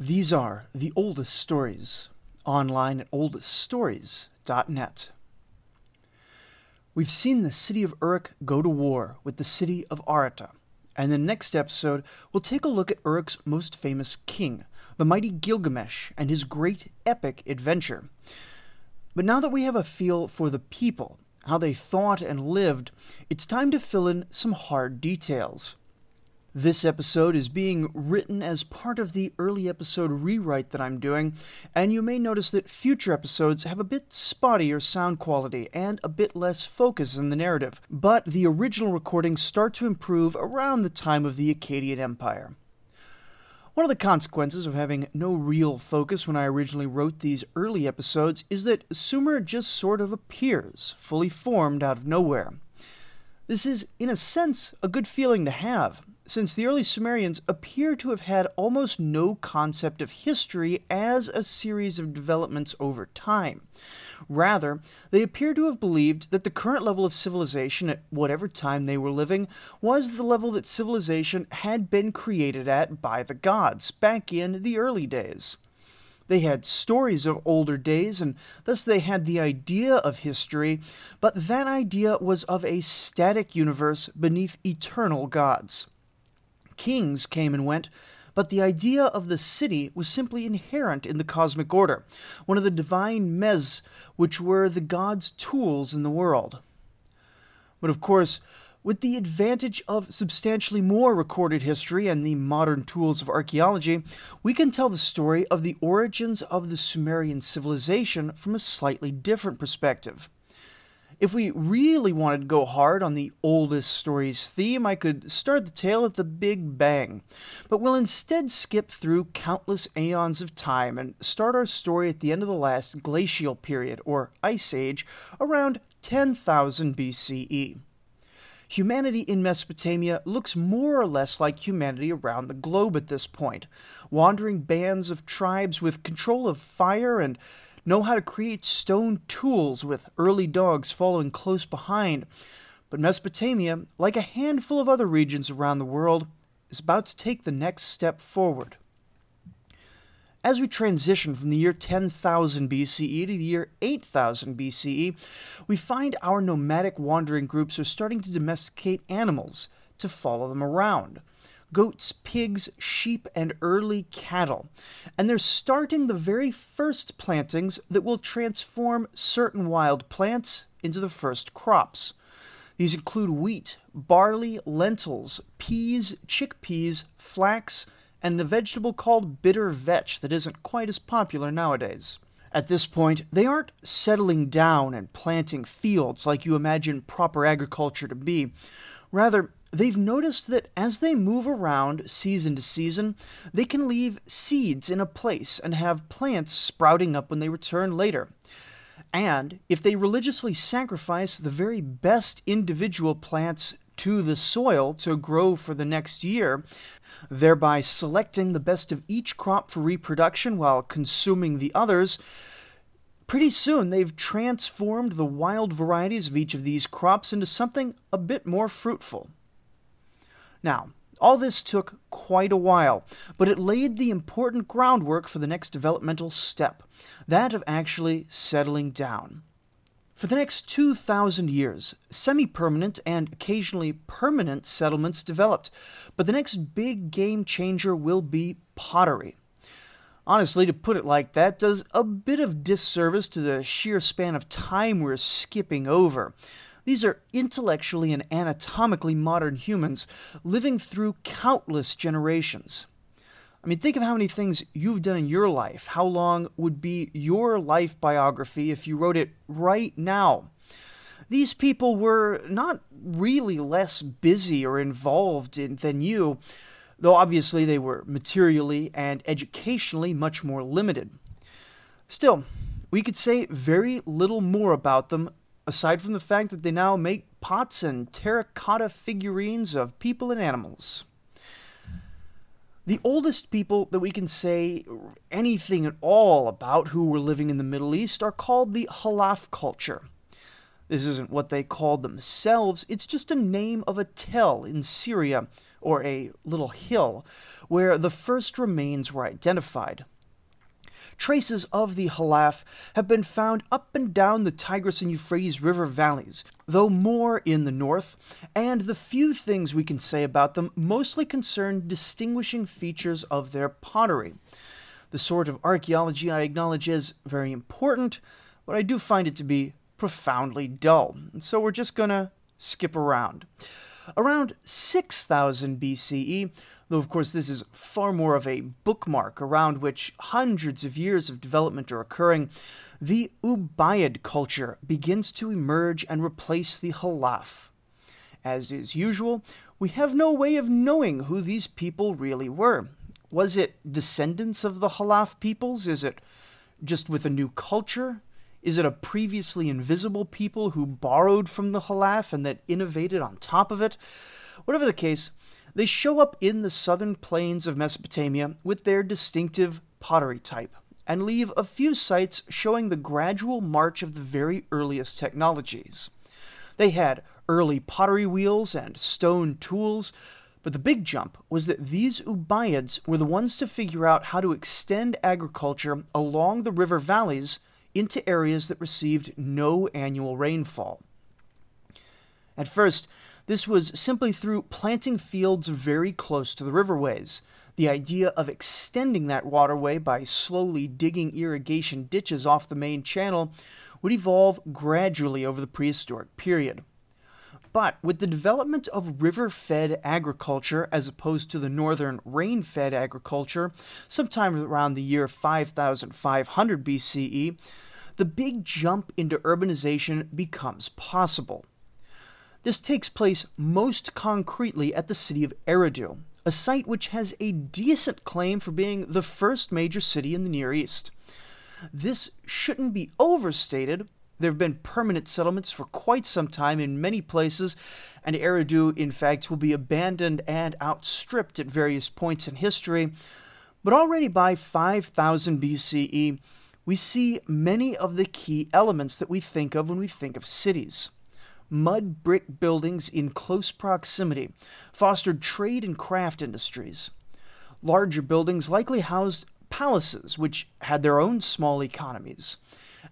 These are The Oldest Stories, online at oldeststories.net. We've seen the city of Uruk go to war with the city of Aratta, and in the next episode, we'll take a look at Uruk's most famous king, the mighty Gilgamesh, and his great epic adventure. But now that we have a feel for the people, how they thought and lived, it's time to fill in some hard details. This episode is being written as part of the early episode rewrite that I'm doing, and you may notice that future episodes have a bit spottier sound quality and a bit less focus in the narrative, but the original recordings start to improve around the time of the Akkadian Empire. One of the consequences of having no real focus when I originally wrote these early episodes is that Sumer just sort of appears, fully formed out of nowhere. This is, in a sense, a good feeling to have, since the early Sumerians appear to have had almost no concept of history as a series of developments over time. Rather, they appear to have believed that the current level of civilization at whatever time they were living was the level that civilization had been created at by the gods back in the early days. They had stories of older days, and thus they had the idea of history, but that idea was of a static universe beneath eternal gods. Kings came and went, but the idea of the city was simply inherent in the cosmic order, one of the divine mes, which were the gods' tools in the world. But of course, with the advantage of substantially more recorded history and the modern tools of archaeology, we can tell the story of the origins of the Sumerian civilization from a slightly different perspective. If we really wanted to go hard on the Oldest Stories theme, I could start the tale at the Big Bang, but we'll instead skip through countless aeons of time and start our story at the end of the last glacial period, or Ice Age, around 10,000 BCE. Humanity in Mesopotamia looks more or less like humanity around the globe at this point. Wandering bands of tribes with control of fire and know how to create stone tools with early dogs following close behind. But Mesopotamia, like a handful of other regions around the world, is about to take the next step forward. As we transition from the year 10,000 BCE to the year 8,000 BCE, we find our nomadic wandering groups are starting to domesticate animals to follow them around. Goats, pigs, sheep, and early cattle. And they're starting the very first plantings that will transform certain wild plants into the first crops. These include wheat, barley, lentils, peas, chickpeas, flax, and the vegetable called bitter vetch that isn't quite as popular nowadays. At this point, they aren't settling down and planting fields like you imagine proper agriculture to be. Rather, they've noticed that as they move around season to season, they can leave seeds in a place and have plants sprouting up when they return later. And if they religiously sacrifice the very best individual plants to the soil to grow for the next year, thereby selecting the best of each crop for reproduction while consuming the others, pretty soon they've transformed the wild varieties of each of these crops into something a bit more fruitful. Now, all this took quite a while, but it laid the important groundwork for the next developmental step, that of actually settling down. For the next 2,000 years, semi-permanent and occasionally permanent settlements developed, but the next big game changer will be pottery. Honestly, to put it like that does a bit of disservice to the sheer span of time we're skipping over. These are intellectually and anatomically modern humans living through countless generations. I mean, think of how many things you've done in your life. How long would be your life biography if you wrote it right now? These people were not really less busy or involved than you, though obviously they were materially and educationally much more limited. Still, we could say very little more about them, aside from the fact that they now make pots and terracotta figurines of people and animals. The oldest people that we can say anything at all about who were living in the Middle East are called the Halaf culture. This isn't what they called themselves, it's just a name of a tell in Syria, or a little hill, where the first remains were identified. Traces of the Halaf have been found up and down the Tigris and Euphrates river valleys, though more in the north, and the few things we can say about them mostly concern distinguishing features of their pottery. The sort of archaeology I acknowledge is very important, but I do find it to be profoundly dull, and so we're just gonna skip around. Around 6000 BCE, though of course this is far more of a bookmark around which hundreds of years of development are occurring, the Ubaid culture begins to emerge and replace the Halaf. As is usual, we have no way of knowing who these people really were. Was it descendants of the Halaf peoples? Is it just with a new culture? Is it a previously invisible people who borrowed from the Halaf and that innovated on top of it? Whatever the case, they show up in the southern plains of Mesopotamia with their distinctive pottery type, and leave a few sites showing the gradual march of the very earliest technologies. They had early pottery wheels and stone tools, but the big jump was that these Ubaids were the ones to figure out how to extend agriculture along the river valleys into areas that received no annual rainfall. At first, this was simply through planting fields very close to the riverways. The idea of extending that waterway by slowly digging irrigation ditches off the main channel would evolve gradually over the prehistoric period. But with the development of river-fed agriculture as opposed to the northern rain-fed agriculture, sometime around the year 5500 BCE, the big jump into urbanization becomes possible. This takes place most concretely at the city of Eridu, a site which has a decent claim for being the first major city in the Near East. This shouldn't be overstated. There have been permanent settlements for quite some time in many places, and Eridu, in fact, will be abandoned and outstripped at various points in history. But already by 5000 BCE, we see many of the key elements that we think of when we think of cities. Mud brick buildings in close proximity fostered trade and craft industries. Larger buildings likely housed palaces, which had their own small economies.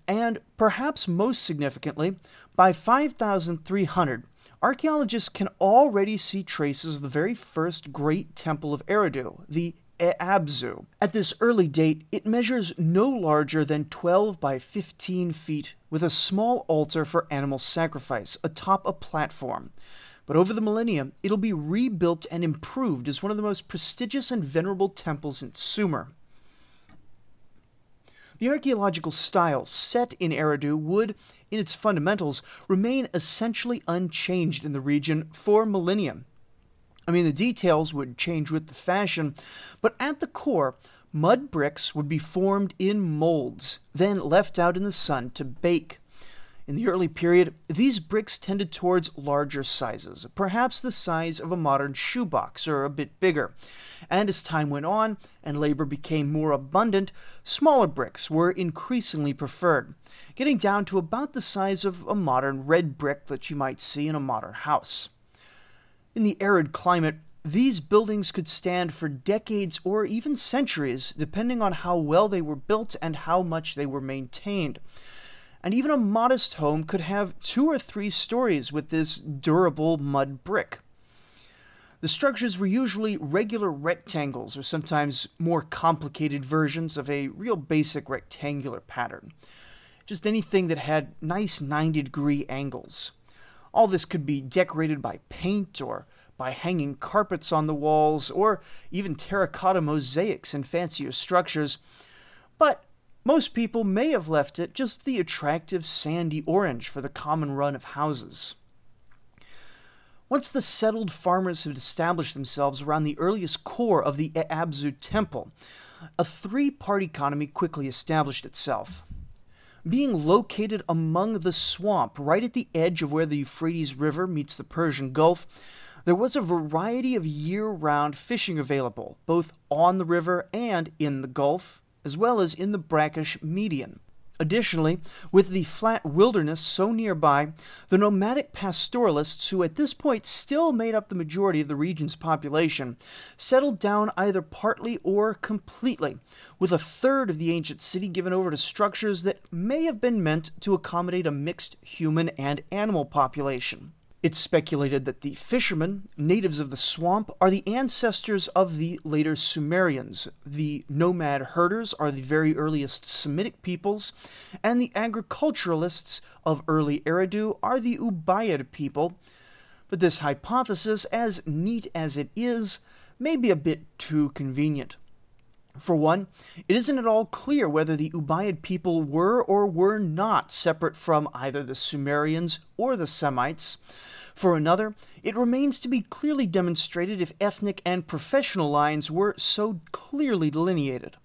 And perhaps most significantly, by 5300, archaeologists can already see traces of the very first great temple of Eridu, the Abzu. At this early date, it measures no larger than 12 by 15 feet with a small altar for animal sacrifice atop a platform. But over the millennium, it'll be rebuilt and improved as one of the most prestigious and venerable temples in Sumer. The archaeological style set in Eridu would, in its fundamentals, remain essentially unchanged in the region for millennium. I mean, the details would change with the fashion, but at the core, mud bricks would be formed in molds, then left out in the sun to bake. In the early period, these bricks tended towards larger sizes, perhaps the size of a modern shoebox or a bit bigger. And as time went on and labor became more abundant, smaller bricks were increasingly preferred, getting down to about the size of a modern red brick that you might see in a modern house. In the arid climate, these buildings could stand for decades or even centuries, depending on how well they were built and how much they were maintained. And even a modest home could have 2 or 3 stories with this durable mud brick. The structures were usually regular rectangles, or sometimes more complicated versions of a real basic rectangular pattern. Just anything that had nice 90-degree angles. All this could be decorated by paint, or by hanging carpets on the walls, or even terracotta mosaics in fancier structures. But most people may have left it just the attractive sandy orange for the common run of houses. Once the settled farmers had established themselves around the earliest core of the Abzu temple, a three-part economy quickly established itself. Being located among the swamp, right at the edge of where the Euphrates River meets the Persian Gulf, there was a variety of year-round fishing available, both on the river and in the Gulf, as well as in the brackish median. Additionally, with the flat wilderness so nearby, the nomadic pastoralists, who at this point still made up the majority of the region's population, settled down either partly or completely, with a third of the ancient city given over to structures that may have been meant to accommodate a mixed human and animal population. It's speculated that the fishermen, natives of the swamp, are the ancestors of the later Sumerians, the nomad herders are the very earliest Semitic peoples, and the agriculturalists of early Eridu are the Ubaid people. But this hypothesis, as neat as it is, may be a bit too convenient. For one, it isn't at all clear whether the Ubaid people were or were not separate from either the Sumerians or the Semites. For another, it remains to be clearly demonstrated if ethnic and professional lines were so clearly delineated.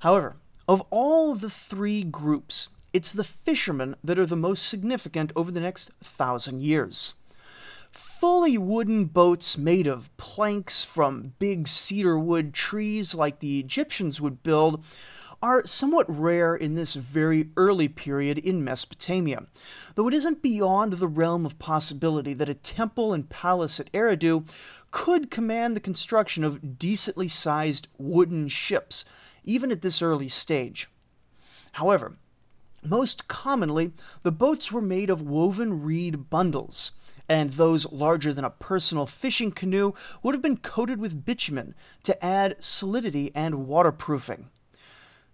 However, of all the three groups, it's the fishermen that are the most significant over the next 1,000 years. Fully wooden boats made of planks from big cedar wood trees like the Egyptians would build are somewhat rare in this very early period in Mesopotamia, though it isn't beyond the realm of possibility that a temple and palace at Eridu could command the construction of decently sized wooden ships, even at this early stage. However, most commonly, the boats were made of woven reed bundles, and those larger than a personal fishing canoe would have been coated with bitumen to add solidity and waterproofing.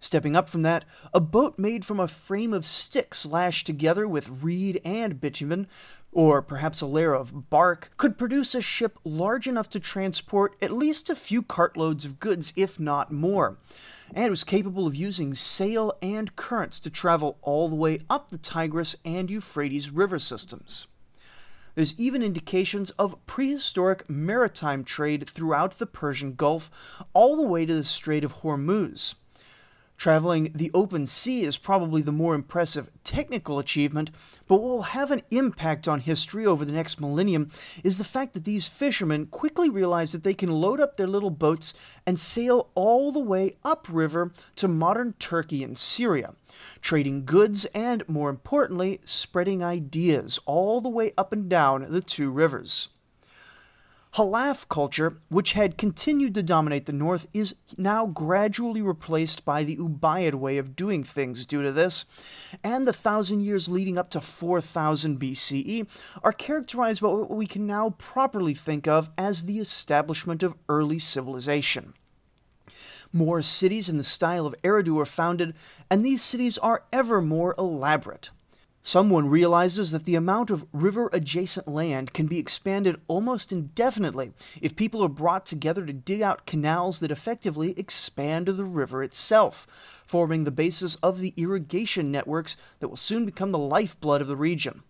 Stepping up from that, a boat made from a frame of sticks lashed together with reed and bitumen, or perhaps a layer of bark, could produce a ship large enough to transport at least a few cartloads of goods, if not more, and was capable of using sail and currents to travel all the way up the Tigris and Euphrates river systems. There's even indications of prehistoric maritime trade throughout the Persian Gulf, all the way to the Strait of Hormuz. Traveling the open sea is probably the more impressive technical achievement, but what will have an impact on history over the next millennium is the fact that these fishermen quickly realize that they can load up their little boats and sail all the way upriver to modern Turkey and Syria, trading goods and, more importantly, spreading ideas all the way up and down the two rivers. Halaf culture, which had continued to dominate the north, is now gradually replaced by the Ubaid way of doing things due to this, and the 1,000 years leading up to 4000 BCE are characterized by what we can now properly think of as the establishment of early civilization. More cities in the style of Eridu are founded, and these cities are ever more elaborate. Someone realizes that the amount of river-adjacent land can be expanded almost indefinitely if people are brought together to dig out canals that effectively expand the river itself, forming the basis of the irrigation networks that will soon become the lifeblood of the region.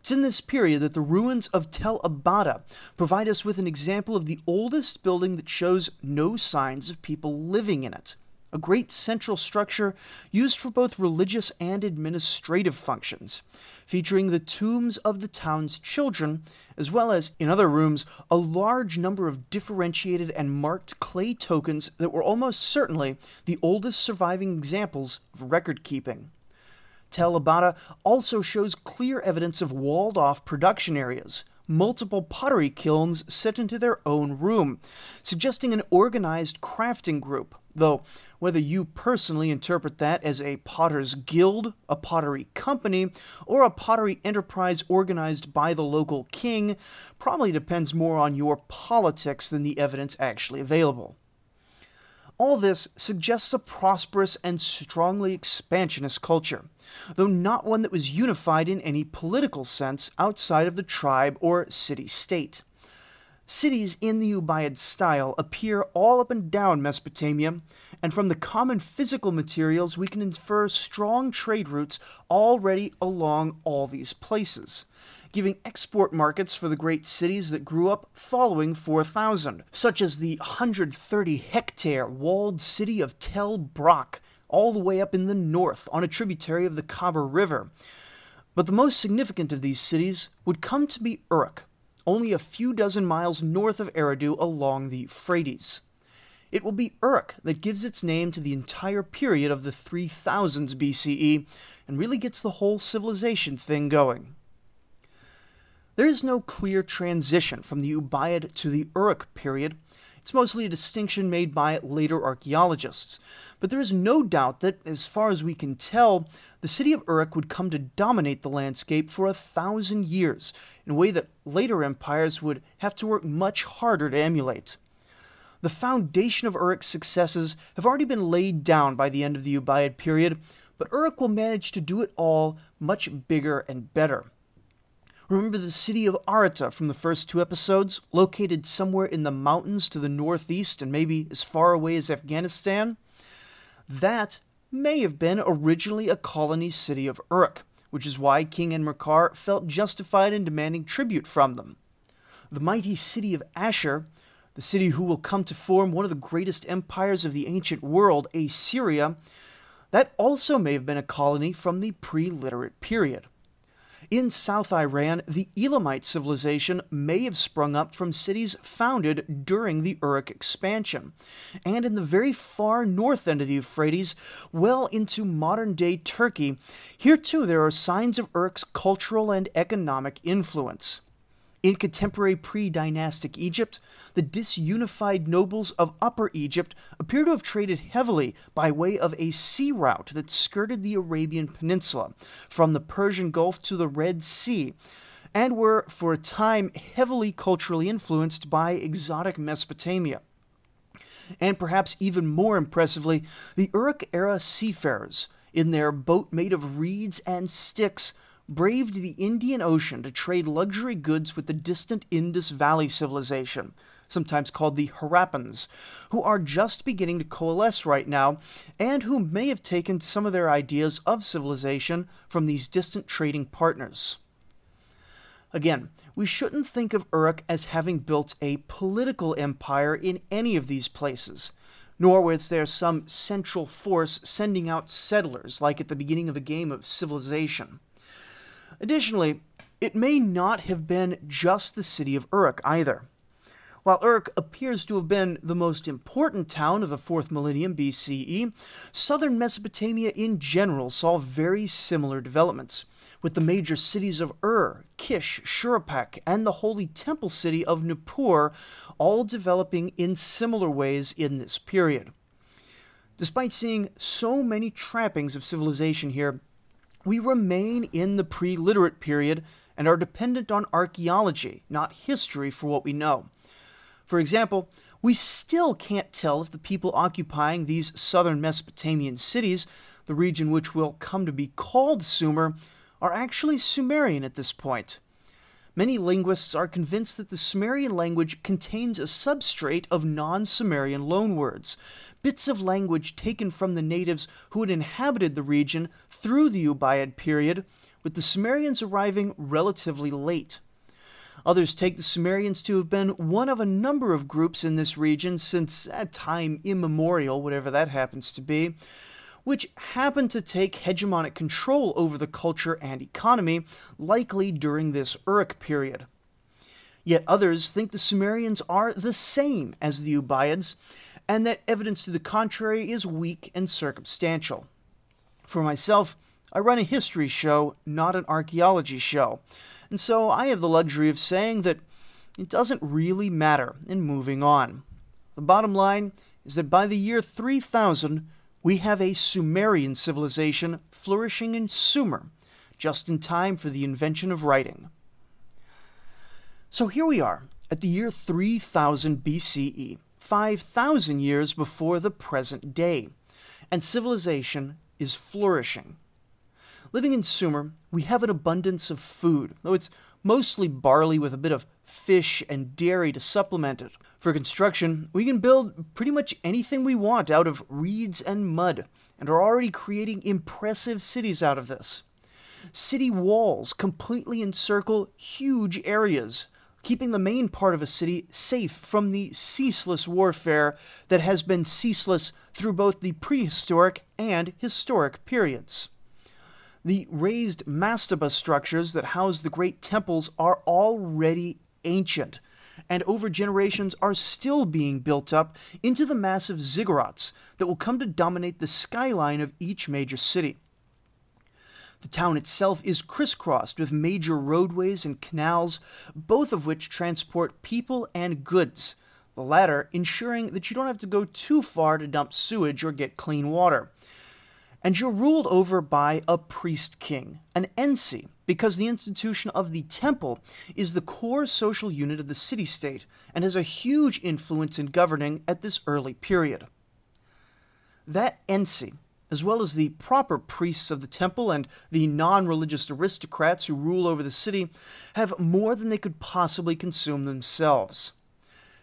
It's in this period that the ruins of Tel Abada provide us with an example of the oldest building that shows no signs of people living in it. A great central structure used for both religious and administrative functions, featuring the tombs of the town's children, as well as, in other rooms, a large number of differentiated and marked clay tokens that were almost certainly the oldest surviving examples of record-keeping. Tel Abada also shows clear evidence of walled-off production areas, multiple pottery kilns set into their own room, suggesting an organized crafting group, though whether you personally interpret that as a potter's guild, a pottery company, or a pottery enterprise organized by the local king probably depends more on your politics than the evidence actually available. All this suggests a prosperous and strongly expansionist culture, though not one that was unified in any political sense outside of the tribe or city-state. Cities in the Ubaid style appear all up and down Mesopotamia, and from the common physical materials we can infer strong trade routes already along all these places, giving export markets for the great cities that grew up following 4000, such as the 130-hectare walled city of Tel Brak, all the way up in the north on a tributary of the Khabar River. But the most significant of these cities would come to be Uruk, only a few dozen miles north of Eridu along the Euphrates. It will be Uruk that gives its name to the entire period of the 3000s BCE, and really gets the whole civilization thing going. There is no clear transition from the Ubaid to the Uruk period. It's mostly a distinction made by later archaeologists, but there is no doubt that, as far as we can tell, the city of Uruk would come to dominate the landscape for 1,000 years, in a way that later empires would have to work much harder to emulate. The foundation of Uruk's successes have already been laid down by the end of the Ubaid period, but Uruk will manage to do it all much bigger and better. Remember the city of Aratta from the first two episodes, located somewhere in the mountains to the northeast and maybe as far away as Afghanistan? That may have been originally a colony city of Uruk, which is why King Enmerkar felt justified in demanding tribute from them. The mighty city of Ashur, the city who will come to form one of the greatest empires of the ancient world, Assyria, that also may have been a colony from the pre-literate period. In South Iran, the Elamite civilization may have sprung up from cities founded during the Uruk expansion, and in the very far north end of the Euphrates, well into modern-day Turkey, here too there are signs of Uruk's cultural and economic influence. In contemporary pre-dynastic Egypt, the disunified nobles of Upper Egypt appear to have traded heavily by way of a sea route that skirted the Arabian Peninsula, from the Persian Gulf to the Red Sea, and were for a time heavily culturally influenced by exotic Mesopotamia. And perhaps even more impressively, the Uruk-era seafarers, in their boat made of reeds and sticks, braved the Indian Ocean to trade luxury goods with the distant Indus Valley civilization, sometimes called the Harappans, who are just beginning to coalesce right now, and who may have taken some of their ideas of civilization from these distant trading partners. Again, we shouldn't think of Uruk as having built a political empire in any of these places, nor was there some central force sending out settlers like at the beginning of a game of Civilization. Additionally, it may not have been just the city of Uruk either. While Uruk appears to have been the most important town of the 4th millennium BCE, southern Mesopotamia in general saw very similar developments, with the major cities of Ur, Kish, Shuruppak, and the holy temple city of Nippur all developing in similar ways in this period. Despite seeing so many trappings of civilization here, we remain in the pre-literate period and are dependent on archaeology, not history, for what we know. For example, we still can't tell if the people occupying these southern Mesopotamian cities, the region which will come to be called Sumer, are actually Sumerian at this point. Many linguists are convinced that the Sumerian language contains a substrate of non-Sumerian loanwords, bits of language taken from the natives who had inhabited the region through the Ubaid period, with the Sumerians arriving relatively late. Others take the Sumerians to have been one of a number of groups in this region since time immemorial, whatever that happens to be, which happened to take hegemonic control over the culture and economy, likely during this Uruk period. Yet others think the Sumerians are the same as the Ubaids, and that evidence to the contrary is weak and circumstantial. For myself, I run a history show, not an archaeology show, and so I have the luxury of saying that it doesn't really matter in moving on. The bottom line is that by the year 3000, we have a Sumerian civilization flourishing in Sumer, just in time for the invention of writing. So here we are, at the year 3000 BCE, 5,000 years before the present day, and civilization is flourishing. Living in Sumer, we have an abundance of food, though it's mostly barley with a bit of fish and dairy to supplement it. For construction, we can build pretty much anything we want out of reeds and mud, and are already creating impressive cities out of this. City walls completely encircle huge areas, keeping the main part of a city safe from the ceaseless warfare that has been ceaseless through both the prehistoric and historic periods. The raised mastaba structures that house the great temples are already ancient, and over generations are still being built up into the massive ziggurats that will come to dominate the skyline of each major city. The town itself is crisscrossed with major roadways and canals, both of which transport people and goods, the latter ensuring that you don't have to go too far to dump sewage or get clean water. And you're ruled over by a priest king, an ensi, because the institution of the temple is the core social unit of the city-state and has a huge influence in governing at this early period. That ensi, as well as the proper priests of the temple and the non-religious aristocrats who rule over the city, have more than they could possibly consume themselves.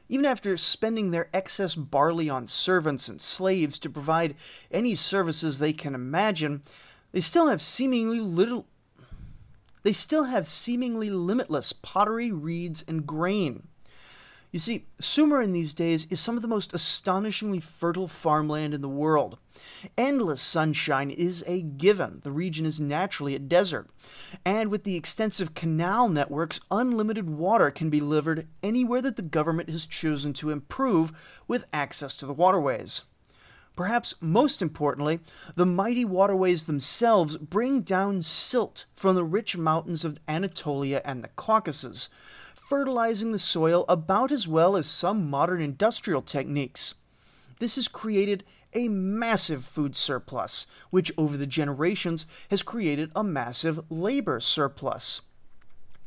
Even after spending their excess barley on servants and slaves to provide any services they can imagine, they still have seemingly limitless pottery, reeds, and grain. You see, Sumer in these days is some of the most astonishingly fertile farmland in the world. Endless sunshine is a given. The region is naturally a desert. And with the extensive canal networks, unlimited water can be delivered anywhere that the government has chosen to improve with access to the waterways. Perhaps most importantly, the mighty waterways themselves bring down silt from the rich mountains of Anatolia and the Caucasus, fertilizing the soil about as well as some modern industrial techniques. This has created a massive food surplus, which over the generations has created a massive labor surplus.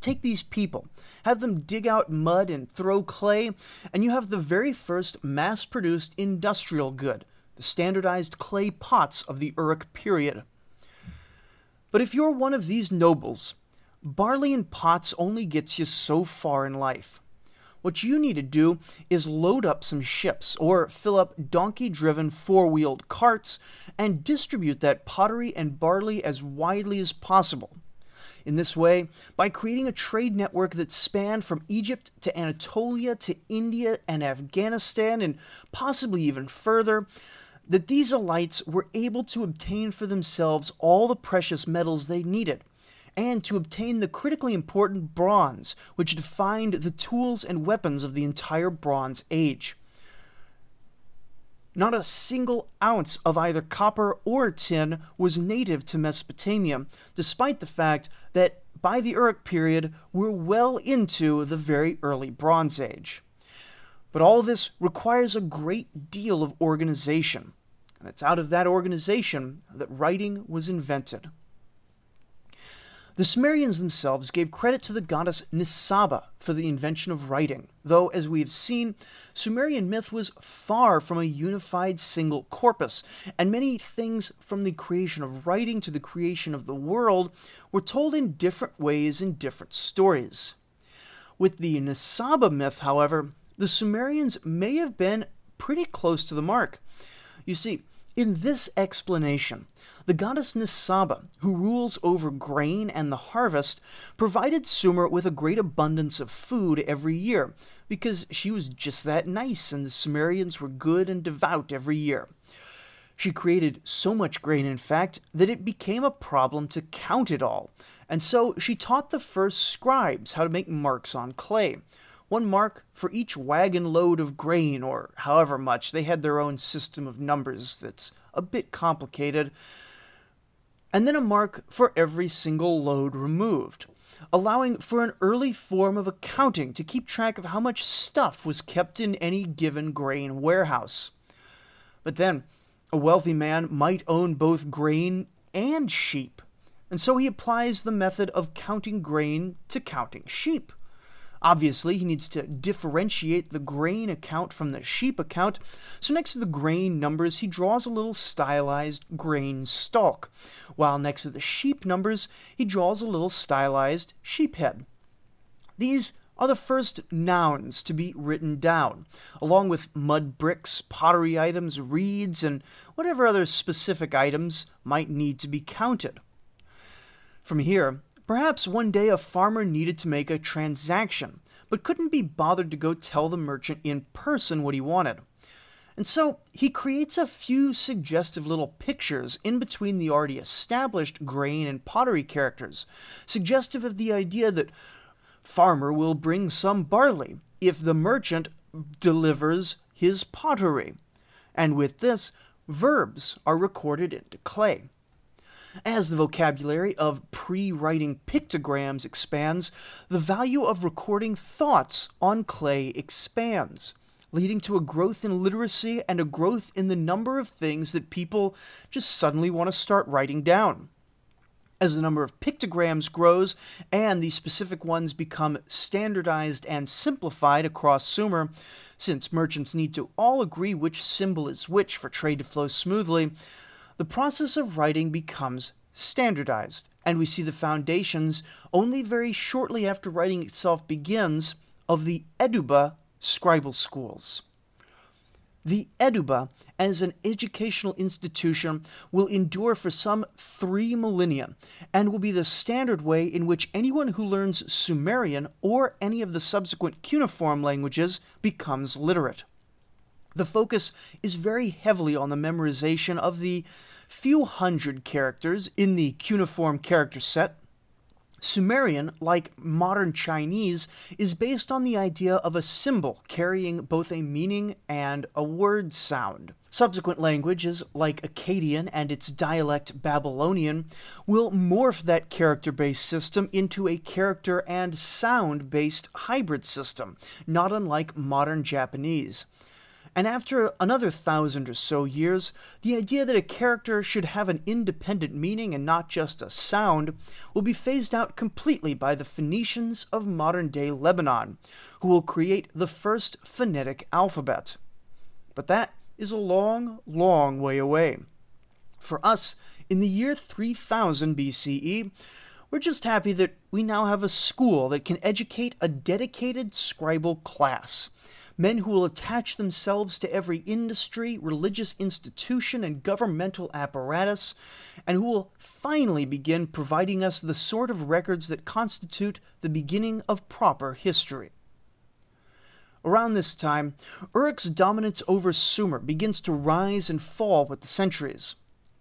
Take these people, have them dig out mud and throw clay, and you have the very first mass-produced industrial good, the standardized clay pots of the Uruk period. But if you're one of these nobles, barley and pots only gets you so far in life. What you need to do is load up some ships or fill up donkey-driven four-wheeled carts and distribute that pottery and barley as widely as possible. In this way, by creating a trade network that spanned from Egypt to Anatolia to India and Afghanistan and possibly even further, that these elites were able to obtain for themselves all the precious metals they needed, and to obtain the critically important bronze, which defined the tools and weapons of the entire Bronze Age. Not a single ounce of either copper or tin was native to Mesopotamia, despite the fact that by the Uruk period, we're well into the very early Bronze Age. But all this requires a great deal of organization, and it's out of that organization that writing was invented. The Sumerians themselves gave credit to the goddess Nisaba for the invention of writing, though, as we have seen, Sumerian myth was far from a unified single corpus, and many things from the creation of writing to the creation of the world were told in different ways in different stories. With the Nisaba myth, however, the Sumerians may have been pretty close to the mark. You see, in this explanation, the goddess Nisaba, who rules over grain and the harvest, provided Sumer with a great abundance of food every year, because she was just that nice and the Sumerians were good and devout every year. She created so much grain, in fact, that it became a problem to count it all, and so she taught the first scribes how to make marks on clay. One mark for each wagon load of grain, or however much. They had their own system of numbers that's a bit complicated. And then a mark for every single load removed, allowing for an early form of accounting to keep track of how much stuff was kept in any given grain warehouse. But then, a wealthy man might own both grain and sheep, and so he applies the method of counting grain to counting sheep. Obviously, he needs to differentiate the grain account from the sheep account, so next to the grain numbers, he draws a little stylized grain stalk, while next to the sheep numbers, he draws a little stylized sheep head. These are the first nouns to be written down, along with mud bricks, pottery items, reeds, and whatever other specific items might need to be counted. From here, perhaps one day a farmer needed to make a transaction, but couldn't be bothered to go tell the merchant in person what he wanted. And so he creates a few suggestive little pictures in between the already established grain and pottery characters, suggestive of the idea that farmer will bring some barley if the merchant delivers his pottery, and with this, verbs are recorded into clay. As the vocabulary of pre-writing pictograms expands, the value of recording thoughts on clay expands, leading to a growth in literacy and a growth in the number of things that people just suddenly want to start writing down. As the number of pictograms grows, and the specific ones become standardized and simplified across Sumer, since merchants need to all agree which symbol is which for trade to flow smoothly, the process of writing becomes standardized, and we see the foundations, only very shortly after writing itself begins, of the Eduba scribal schools. The Eduba, as an educational institution, will endure for some 3 millennia, and will be the standard way in which anyone who learns Sumerian or any of the subsequent cuneiform languages becomes literate. The focus is very heavily on the memorization of the few hundred characters in the cuneiform character set. Sumerian, like modern Chinese, is based on the idea of a symbol carrying both a meaning and a word sound. Subsequent languages, like Akkadian and its dialect Babylonian, will morph that character-based system into a character and sound-based hybrid system, not unlike modern Japanese. And after another 1,000 or so years, the idea that a character should have an independent meaning and not just a sound will be phased out completely by the Phoenicians of modern-day Lebanon, who will create the first phonetic alphabet. But that is a long, long way away. For us, in the year 3000 BCE, we're just happy that we now have a school that can educate a dedicated scribal class. Men who will attach themselves to every industry, religious institution, and governmental apparatus, and who will finally begin providing us the sort of records that constitute the beginning of proper history. Around this time, Uruk's dominance over Sumer begins to rise and fall with the centuries.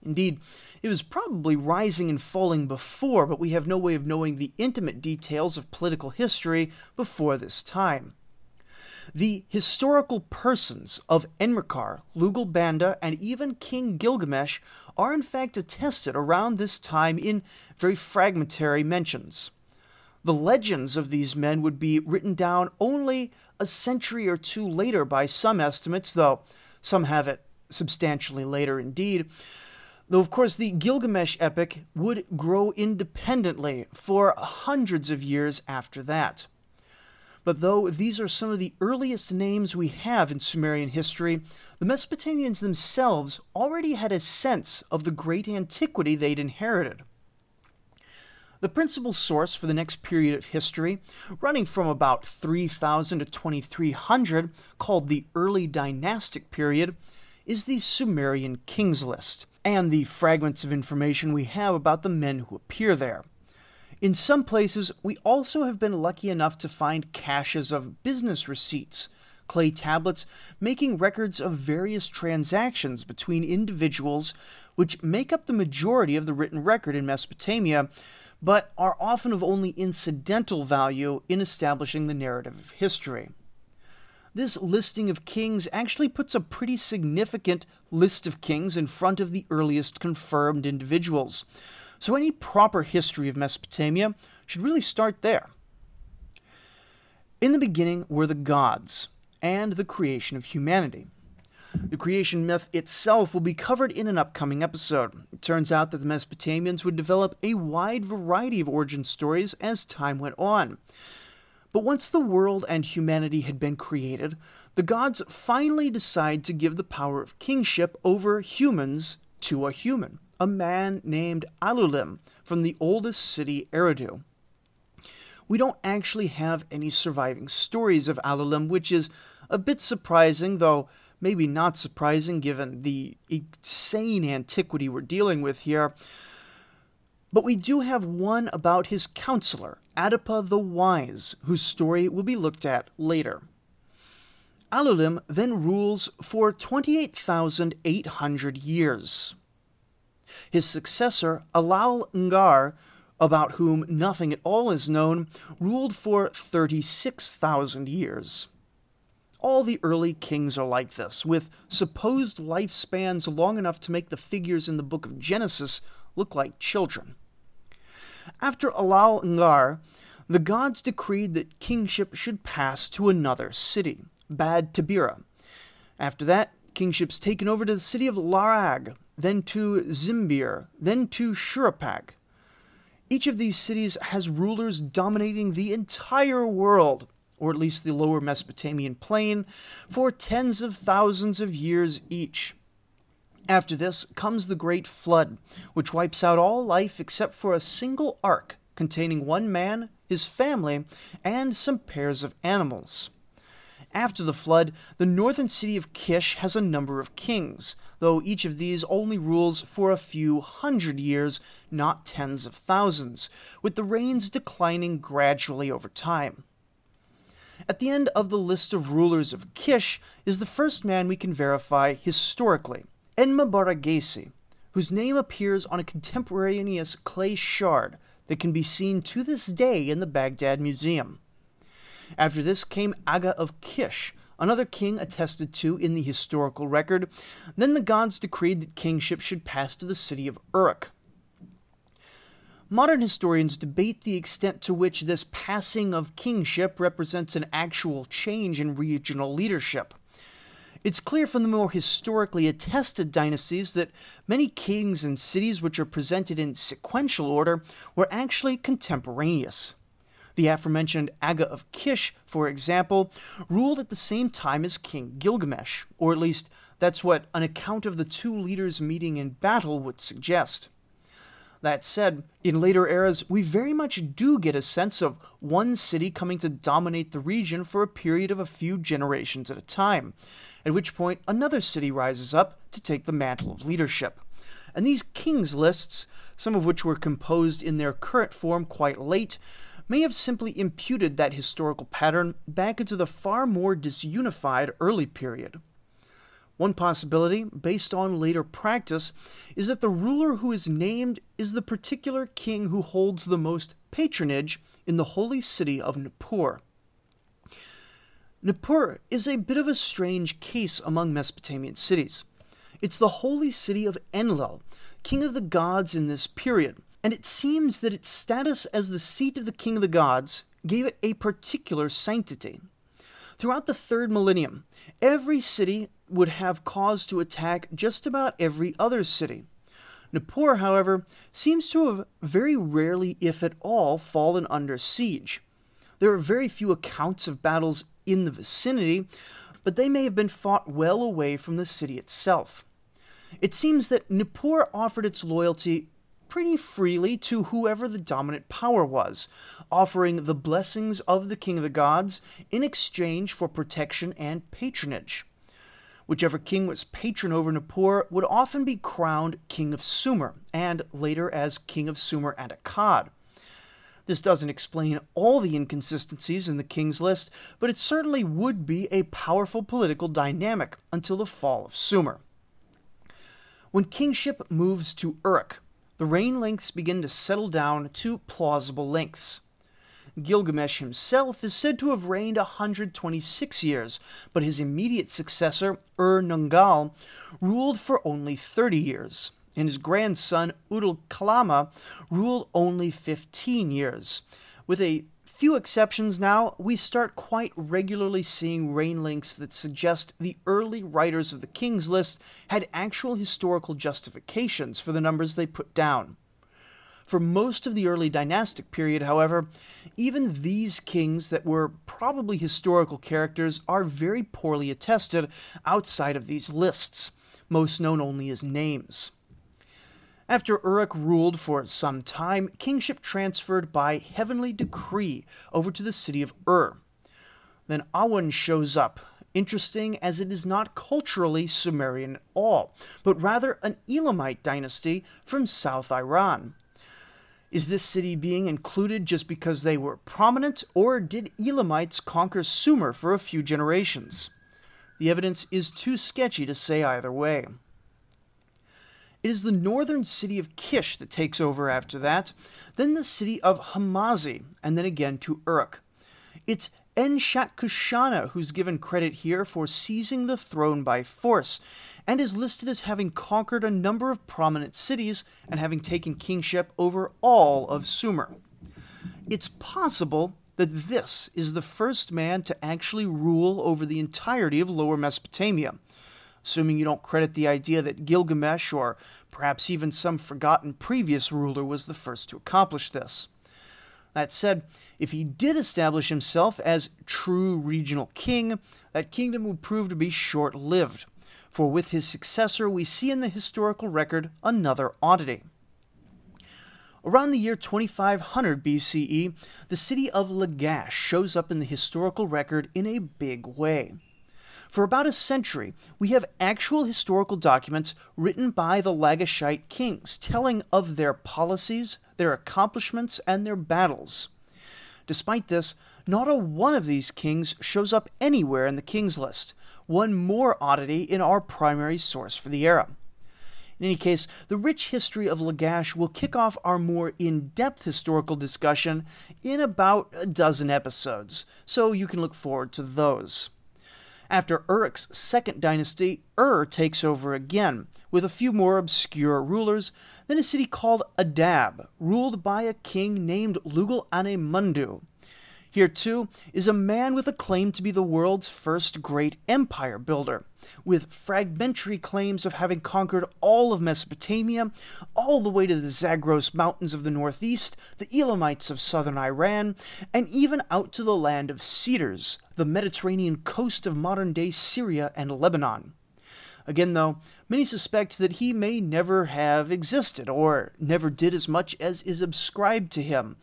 Indeed, it was probably rising and falling before, but we have no way of knowing the intimate details of political history before this time. The historical persons of Enmerkar, Lugal Banda, and even King Gilgamesh are in fact attested around this time in very fragmentary mentions. The legends of these men would be written down only a century or two later by some estimates, though some have it substantially later indeed. Though, of course, the Gilgamesh epic would grow independently for hundreds of years after that. But though these are some of the earliest names we have in Sumerian history, the Mesopotamians themselves already had a sense of the great antiquity they'd inherited. The principal source for the next period of history, running from about 3000 to 2300, called the Early Dynastic Period, is the Sumerian Kings List, and the fragments of information we have about the men who appear there. In some places, we also have been lucky enough to find caches of business receipts, clay tablets making records of various transactions between individuals, which make up the majority of the written record in Mesopotamia, but are often of only incidental value in establishing the narrative of history. This listing of kings actually puts a pretty significant list of kings in front of the earliest confirmed individuals. So any proper history of Mesopotamia should really start there. In the beginning were the gods, and the creation of humanity. The creation myth itself will be covered in an upcoming episode. It turns out that the Mesopotamians would develop a wide variety of origin stories as time went on. But once the world and humanity had been created, the gods finally decide to give the power of kingship over humans to a human, a man named Alulim from the oldest city, Eridu. We don't actually have any surviving stories of Alulim, which is a bit surprising, though maybe not surprising given the insane antiquity we're dealing with here. But we do have one about his counselor, Adapa the Wise, whose story will be looked at later. Alulim then rules for 28,800 years. His successor, Alal-Ngar, about whom nothing at all is known, ruled for 36,000 years. All the early kings are like this, with supposed lifespans long enough to make the figures in the book of Genesis look like children. After Alal-Ngar, the gods decreed that kingship should pass to another city, Bad Tabira. After that, kingship's taken over to the city of Larag, then to Zimbir, then to Shuruppak. Each of these cities has rulers dominating the entire world, or at least the lower Mesopotamian plain, for tens of thousands of years each. After this comes the Great Flood, which wipes out all life except for a single ark containing one man, his family, and some pairs of animals. After the flood, the northern city of Kish has a number of kings, though each of these only rules for a few hundred years, not tens of thousands, with the reigns declining gradually over time. At the end of the list of rulers of Kish is the first man we can verify historically, Enmerkar, whose name appears on a contemporaneous clay shard that can be seen to this day in the Baghdad Museum. After this came Aga of Kish, another king attested to in the historical record. Then the gods decreed that kingship should pass to the city of Uruk. Modern historians debate the extent to which this passing of kingship represents an actual change in regional leadership. It's clear from the more historically attested dynasties that many kings and cities which are presented in sequential order were actually contemporaneous. The aforementioned Aga of Kish, for example, ruled at the same time as King Gilgamesh, or at least that's what an account of the two leaders meeting in battle would suggest. That said, in later eras, we very much do get a sense of one city coming to dominate the region for a period of a few generations at a time, at which point another city rises up to take the mantle of leadership. And these kings' lists, some of which were composed in their current form quite late, may have simply imputed that historical pattern back into the far more disunified early period. One possibility, based on later practice, is that the ruler who is named is the particular king who holds the most patronage in the holy city of Nippur. Nippur is a bit of a strange case among Mesopotamian cities. It's the holy city of Enlil, king of the gods in this period, and it seems that its status as the seat of the king of the gods gave it a particular sanctity. Throughout the 3rd millennium, every city would have cause to attack just about every other city. Nippur, however, seems to have very rarely, if at all, fallen under siege. There are very few accounts of battles in the vicinity, but they may have been fought well away from the city itself. It seems that Nippur offered its loyalty pretty freely to whoever the dominant power was, offering the blessings of the king of the gods in exchange for protection and patronage. Whichever king was patron over Nippur would often be crowned king of Sumer, and later as king of Sumer and Akkad. This doesn't explain all the inconsistencies in the king's list, but it certainly would be a powerful political dynamic until the fall of Sumer. When kingship moves to Uruk, the reign lengths begin to settle down to plausible lengths. Gilgamesh himself is said to have reigned 126 years, but his immediate successor, Ur-Nungal, ruled for only 30 years, and his grandson, Urul-Kalama, ruled only 15 years. With a few exceptions now, we start quite regularly seeing reign lengths that suggest the early writers of the King's List had actual historical justifications for the numbers they put down. For most of the early dynastic period, however, even these kings that were probably historical characters are very poorly attested outside of these lists, most known only as names. After Uruk ruled for some time, kingship transferred by heavenly decree over to the city of Ur. Then Awan shows up, interesting as it is not culturally Sumerian at all, but rather an Elamite dynasty from South Iran. Is this city being included just because they were prominent, or did Elamites conquer Sumer for a few generations? The evidence is too sketchy to say either way. It is the northern city of Kish that takes over after that, then the city of Hamazi, and then again to Uruk. It's Enshatkushana who's given credit here for seizing the throne by force, and is listed as having conquered a number of prominent cities and having taken kingship over all of Sumer. It's possible that this is the first man to actually rule over the entirety of Lower Mesopotamia, assuming you don't credit the idea that Gilgamesh or perhaps even some forgotten previous ruler was the first to accomplish this. That said, if he did establish himself as true regional king, that kingdom would prove to be short-lived, for with his successor we see in the historical record another oddity. Around the year 2500 BCE, the city of Lagash shows up in the historical record in a big way. For about a century, we have actual historical documents written by the Lagashite kings telling of their policies, their accomplishments, and their battles. Despite this, not a one of these kings shows up anywhere in the kings list, one more oddity in our primary source for the era. In any case, the rich history of Lagash will kick off our more in-depth historical discussion in about a dozen episodes, so you can look forward to those. After Uruk's second dynasty, Ur takes over again, with a few more obscure rulers, then a city called Adab, ruled by a king named Lugal-Ane-Mundu. Here, too, is a man with a claim to be the world's first great empire builder, with fragmentary claims of having conquered all of Mesopotamia, all the way to the Zagros Mountains of the northeast, the Elamites of southern Iran, and even out to the land of cedars, the Mediterranean coast of modern-day Syria and Lebanon. Again, though, many suspect that he may never have existed, or never did as much as is ascribed to him.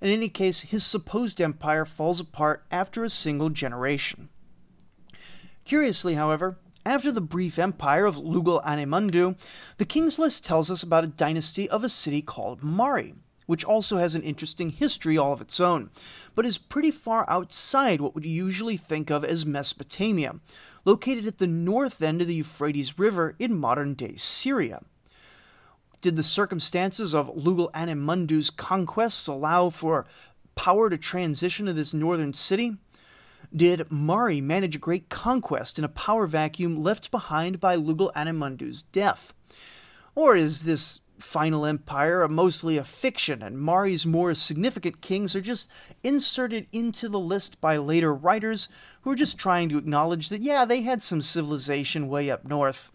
In any case, his supposed empire falls apart after a single generation. Curiously, however, after the brief empire of Lugal-Ane-Mundu, the king's list tells us about a dynasty of a city called Mari, which also has an interesting history all of its own, but is pretty far outside what we usually think of as Mesopotamia, located at the north end of the Euphrates River in modern-day Syria. Did the circumstances of Lugal-Ane-Mundu's conquests allow for power to transition to this northern city? Did Mari manage a great conquest in a power vacuum left behind by Lugal-Ane-Mundu's death? Or is this final empire mostly a fiction, and Mari's more significant kings are just inserted into the list by later writers who are just trying to acknowledge that, yeah, they had some civilization way up north?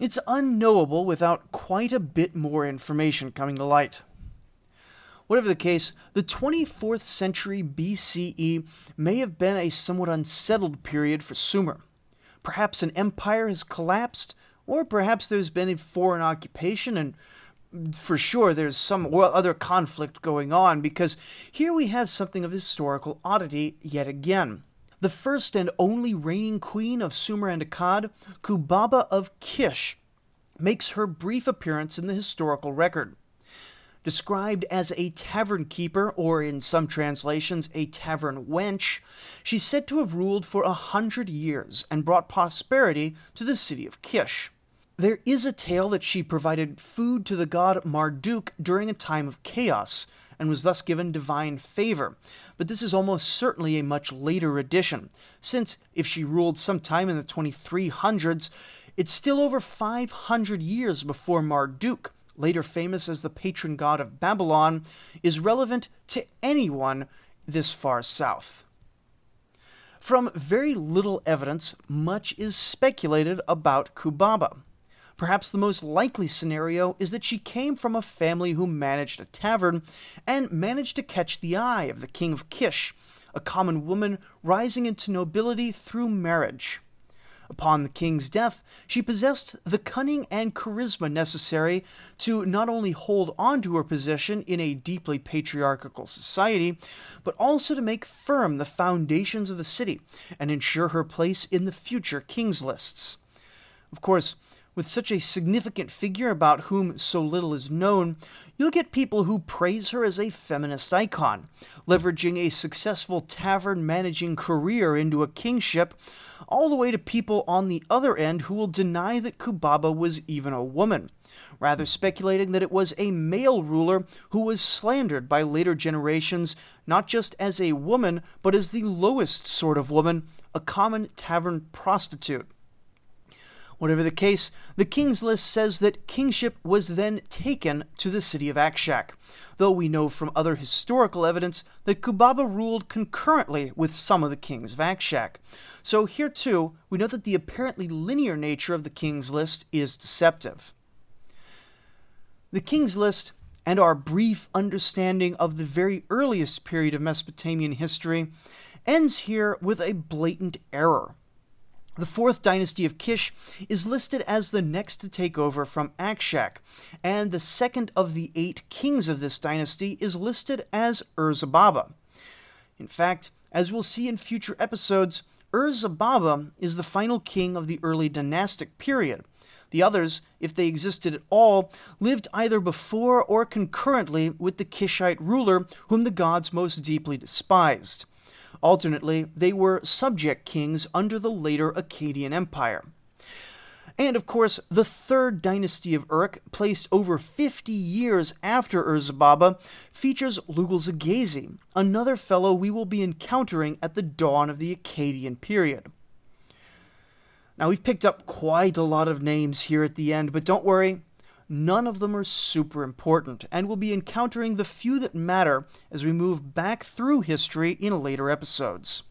It's unknowable without quite a bit more information coming to light. Whatever the case, the 24th century BCE may have been a somewhat unsettled period for Sumer. Perhaps an empire has collapsed, or perhaps there's been a foreign occupation, and for sure there's some other conflict going on, because here we have something of historical oddity yet again. The first and only reigning queen of Sumer and Akkad, Kubaba of Kish, makes her brief appearance in the historical record. Described as a tavern keeper, or in some translations, a tavern wench, she's said to have ruled for 100 years and brought prosperity to the city of Kish. There is a tale that she provided food to the god Marduk during a time of chaos, and was thus given divine favor, but this is almost certainly a much later addition, since if she ruled sometime in the 2300s, it's still over 500 years before Marduk, later famous as the patron god of Babylon, is relevant to anyone this far south. From very little evidence, much is speculated about Kubaba. Perhaps the most likely scenario is that she came from a family who managed a tavern and managed to catch the eye of the king of Kish, a common woman rising into nobility through marriage. Upon the king's death, she possessed the cunning and charisma necessary to not only hold on to her position in a deeply patriarchal society, but also to make firm the foundations of the city and ensure her place in the future king's lists. Of course, with such a significant figure about whom so little is known, you'll get people who praise her as a feminist icon, leveraging a successful tavern-managing career into a kingship, all the way to people on the other end who will deny that Kubaba was even a woman, rather speculating that it was a male ruler who was slandered by later generations, not just as a woman, but as the lowest sort of woman, a common tavern prostitute. Whatever the case, the King's List says that kingship was then taken to the city of Akshak, though we know from other historical evidence that Kubaba ruled concurrently with some of the kings of Akshak. So here too, we know that the apparently linear nature of the King's List is deceptive. The King's List and our brief understanding of the very earliest period of Mesopotamian history ends here with a blatant error. The fourth dynasty of Kish is listed as the next to take over from Akshak, and the second of the 8 kings of this dynasty is listed as Urzababa. In fact, as we'll see in future episodes, Urzababa is the final king of the early dynastic period. The others, if they existed at all, lived either before or concurrently with the Kishite ruler whom the gods most deeply despised. Alternately, they were subject kings under the later Akkadian Empire. And of course, the third dynasty of Uruk, placed over 50 years after Urzababa, features Lugal-Zagezi, another fellow we will be encountering at the dawn of the Akkadian period. Now, we've picked up quite a lot of names here at the end, but don't worry, none of them are super important, and we'll be encountering the few that matter as we move back through history in later episodes.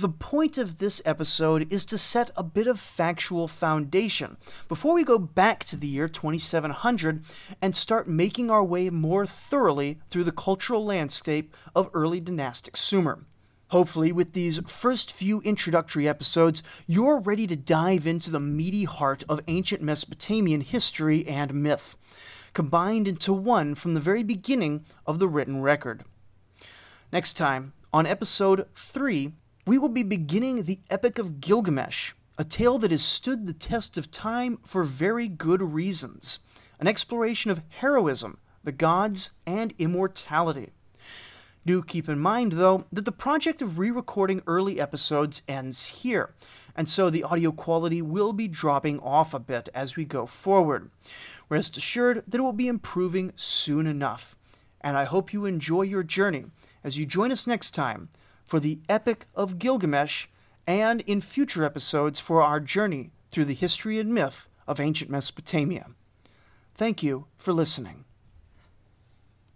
The point of this episode is to set a bit of factual foundation before we go back to the year 2700 and start making our way more thoroughly through the cultural landscape of early dynastic Sumer. Hopefully, with these first few introductory episodes, you're ready to dive into the meaty heart of ancient Mesopotamian history and myth, combined into one from the very beginning of the written record. Next time, on episode 3, we will be beginning the Epic of Gilgamesh, a tale that has stood the test of time for very good reasons, an exploration of heroism, the gods, and immortality. Do keep in mind, though, that the project of re-recording early episodes ends here, and so the audio quality will be dropping off a bit as we go forward. Rest assured that it will be improving soon enough, and I hope you enjoy your journey as you join us next time for the Epic of Gilgamesh, and in future episodes for our journey through the history and myth of ancient Mesopotamia. Thank you for listening.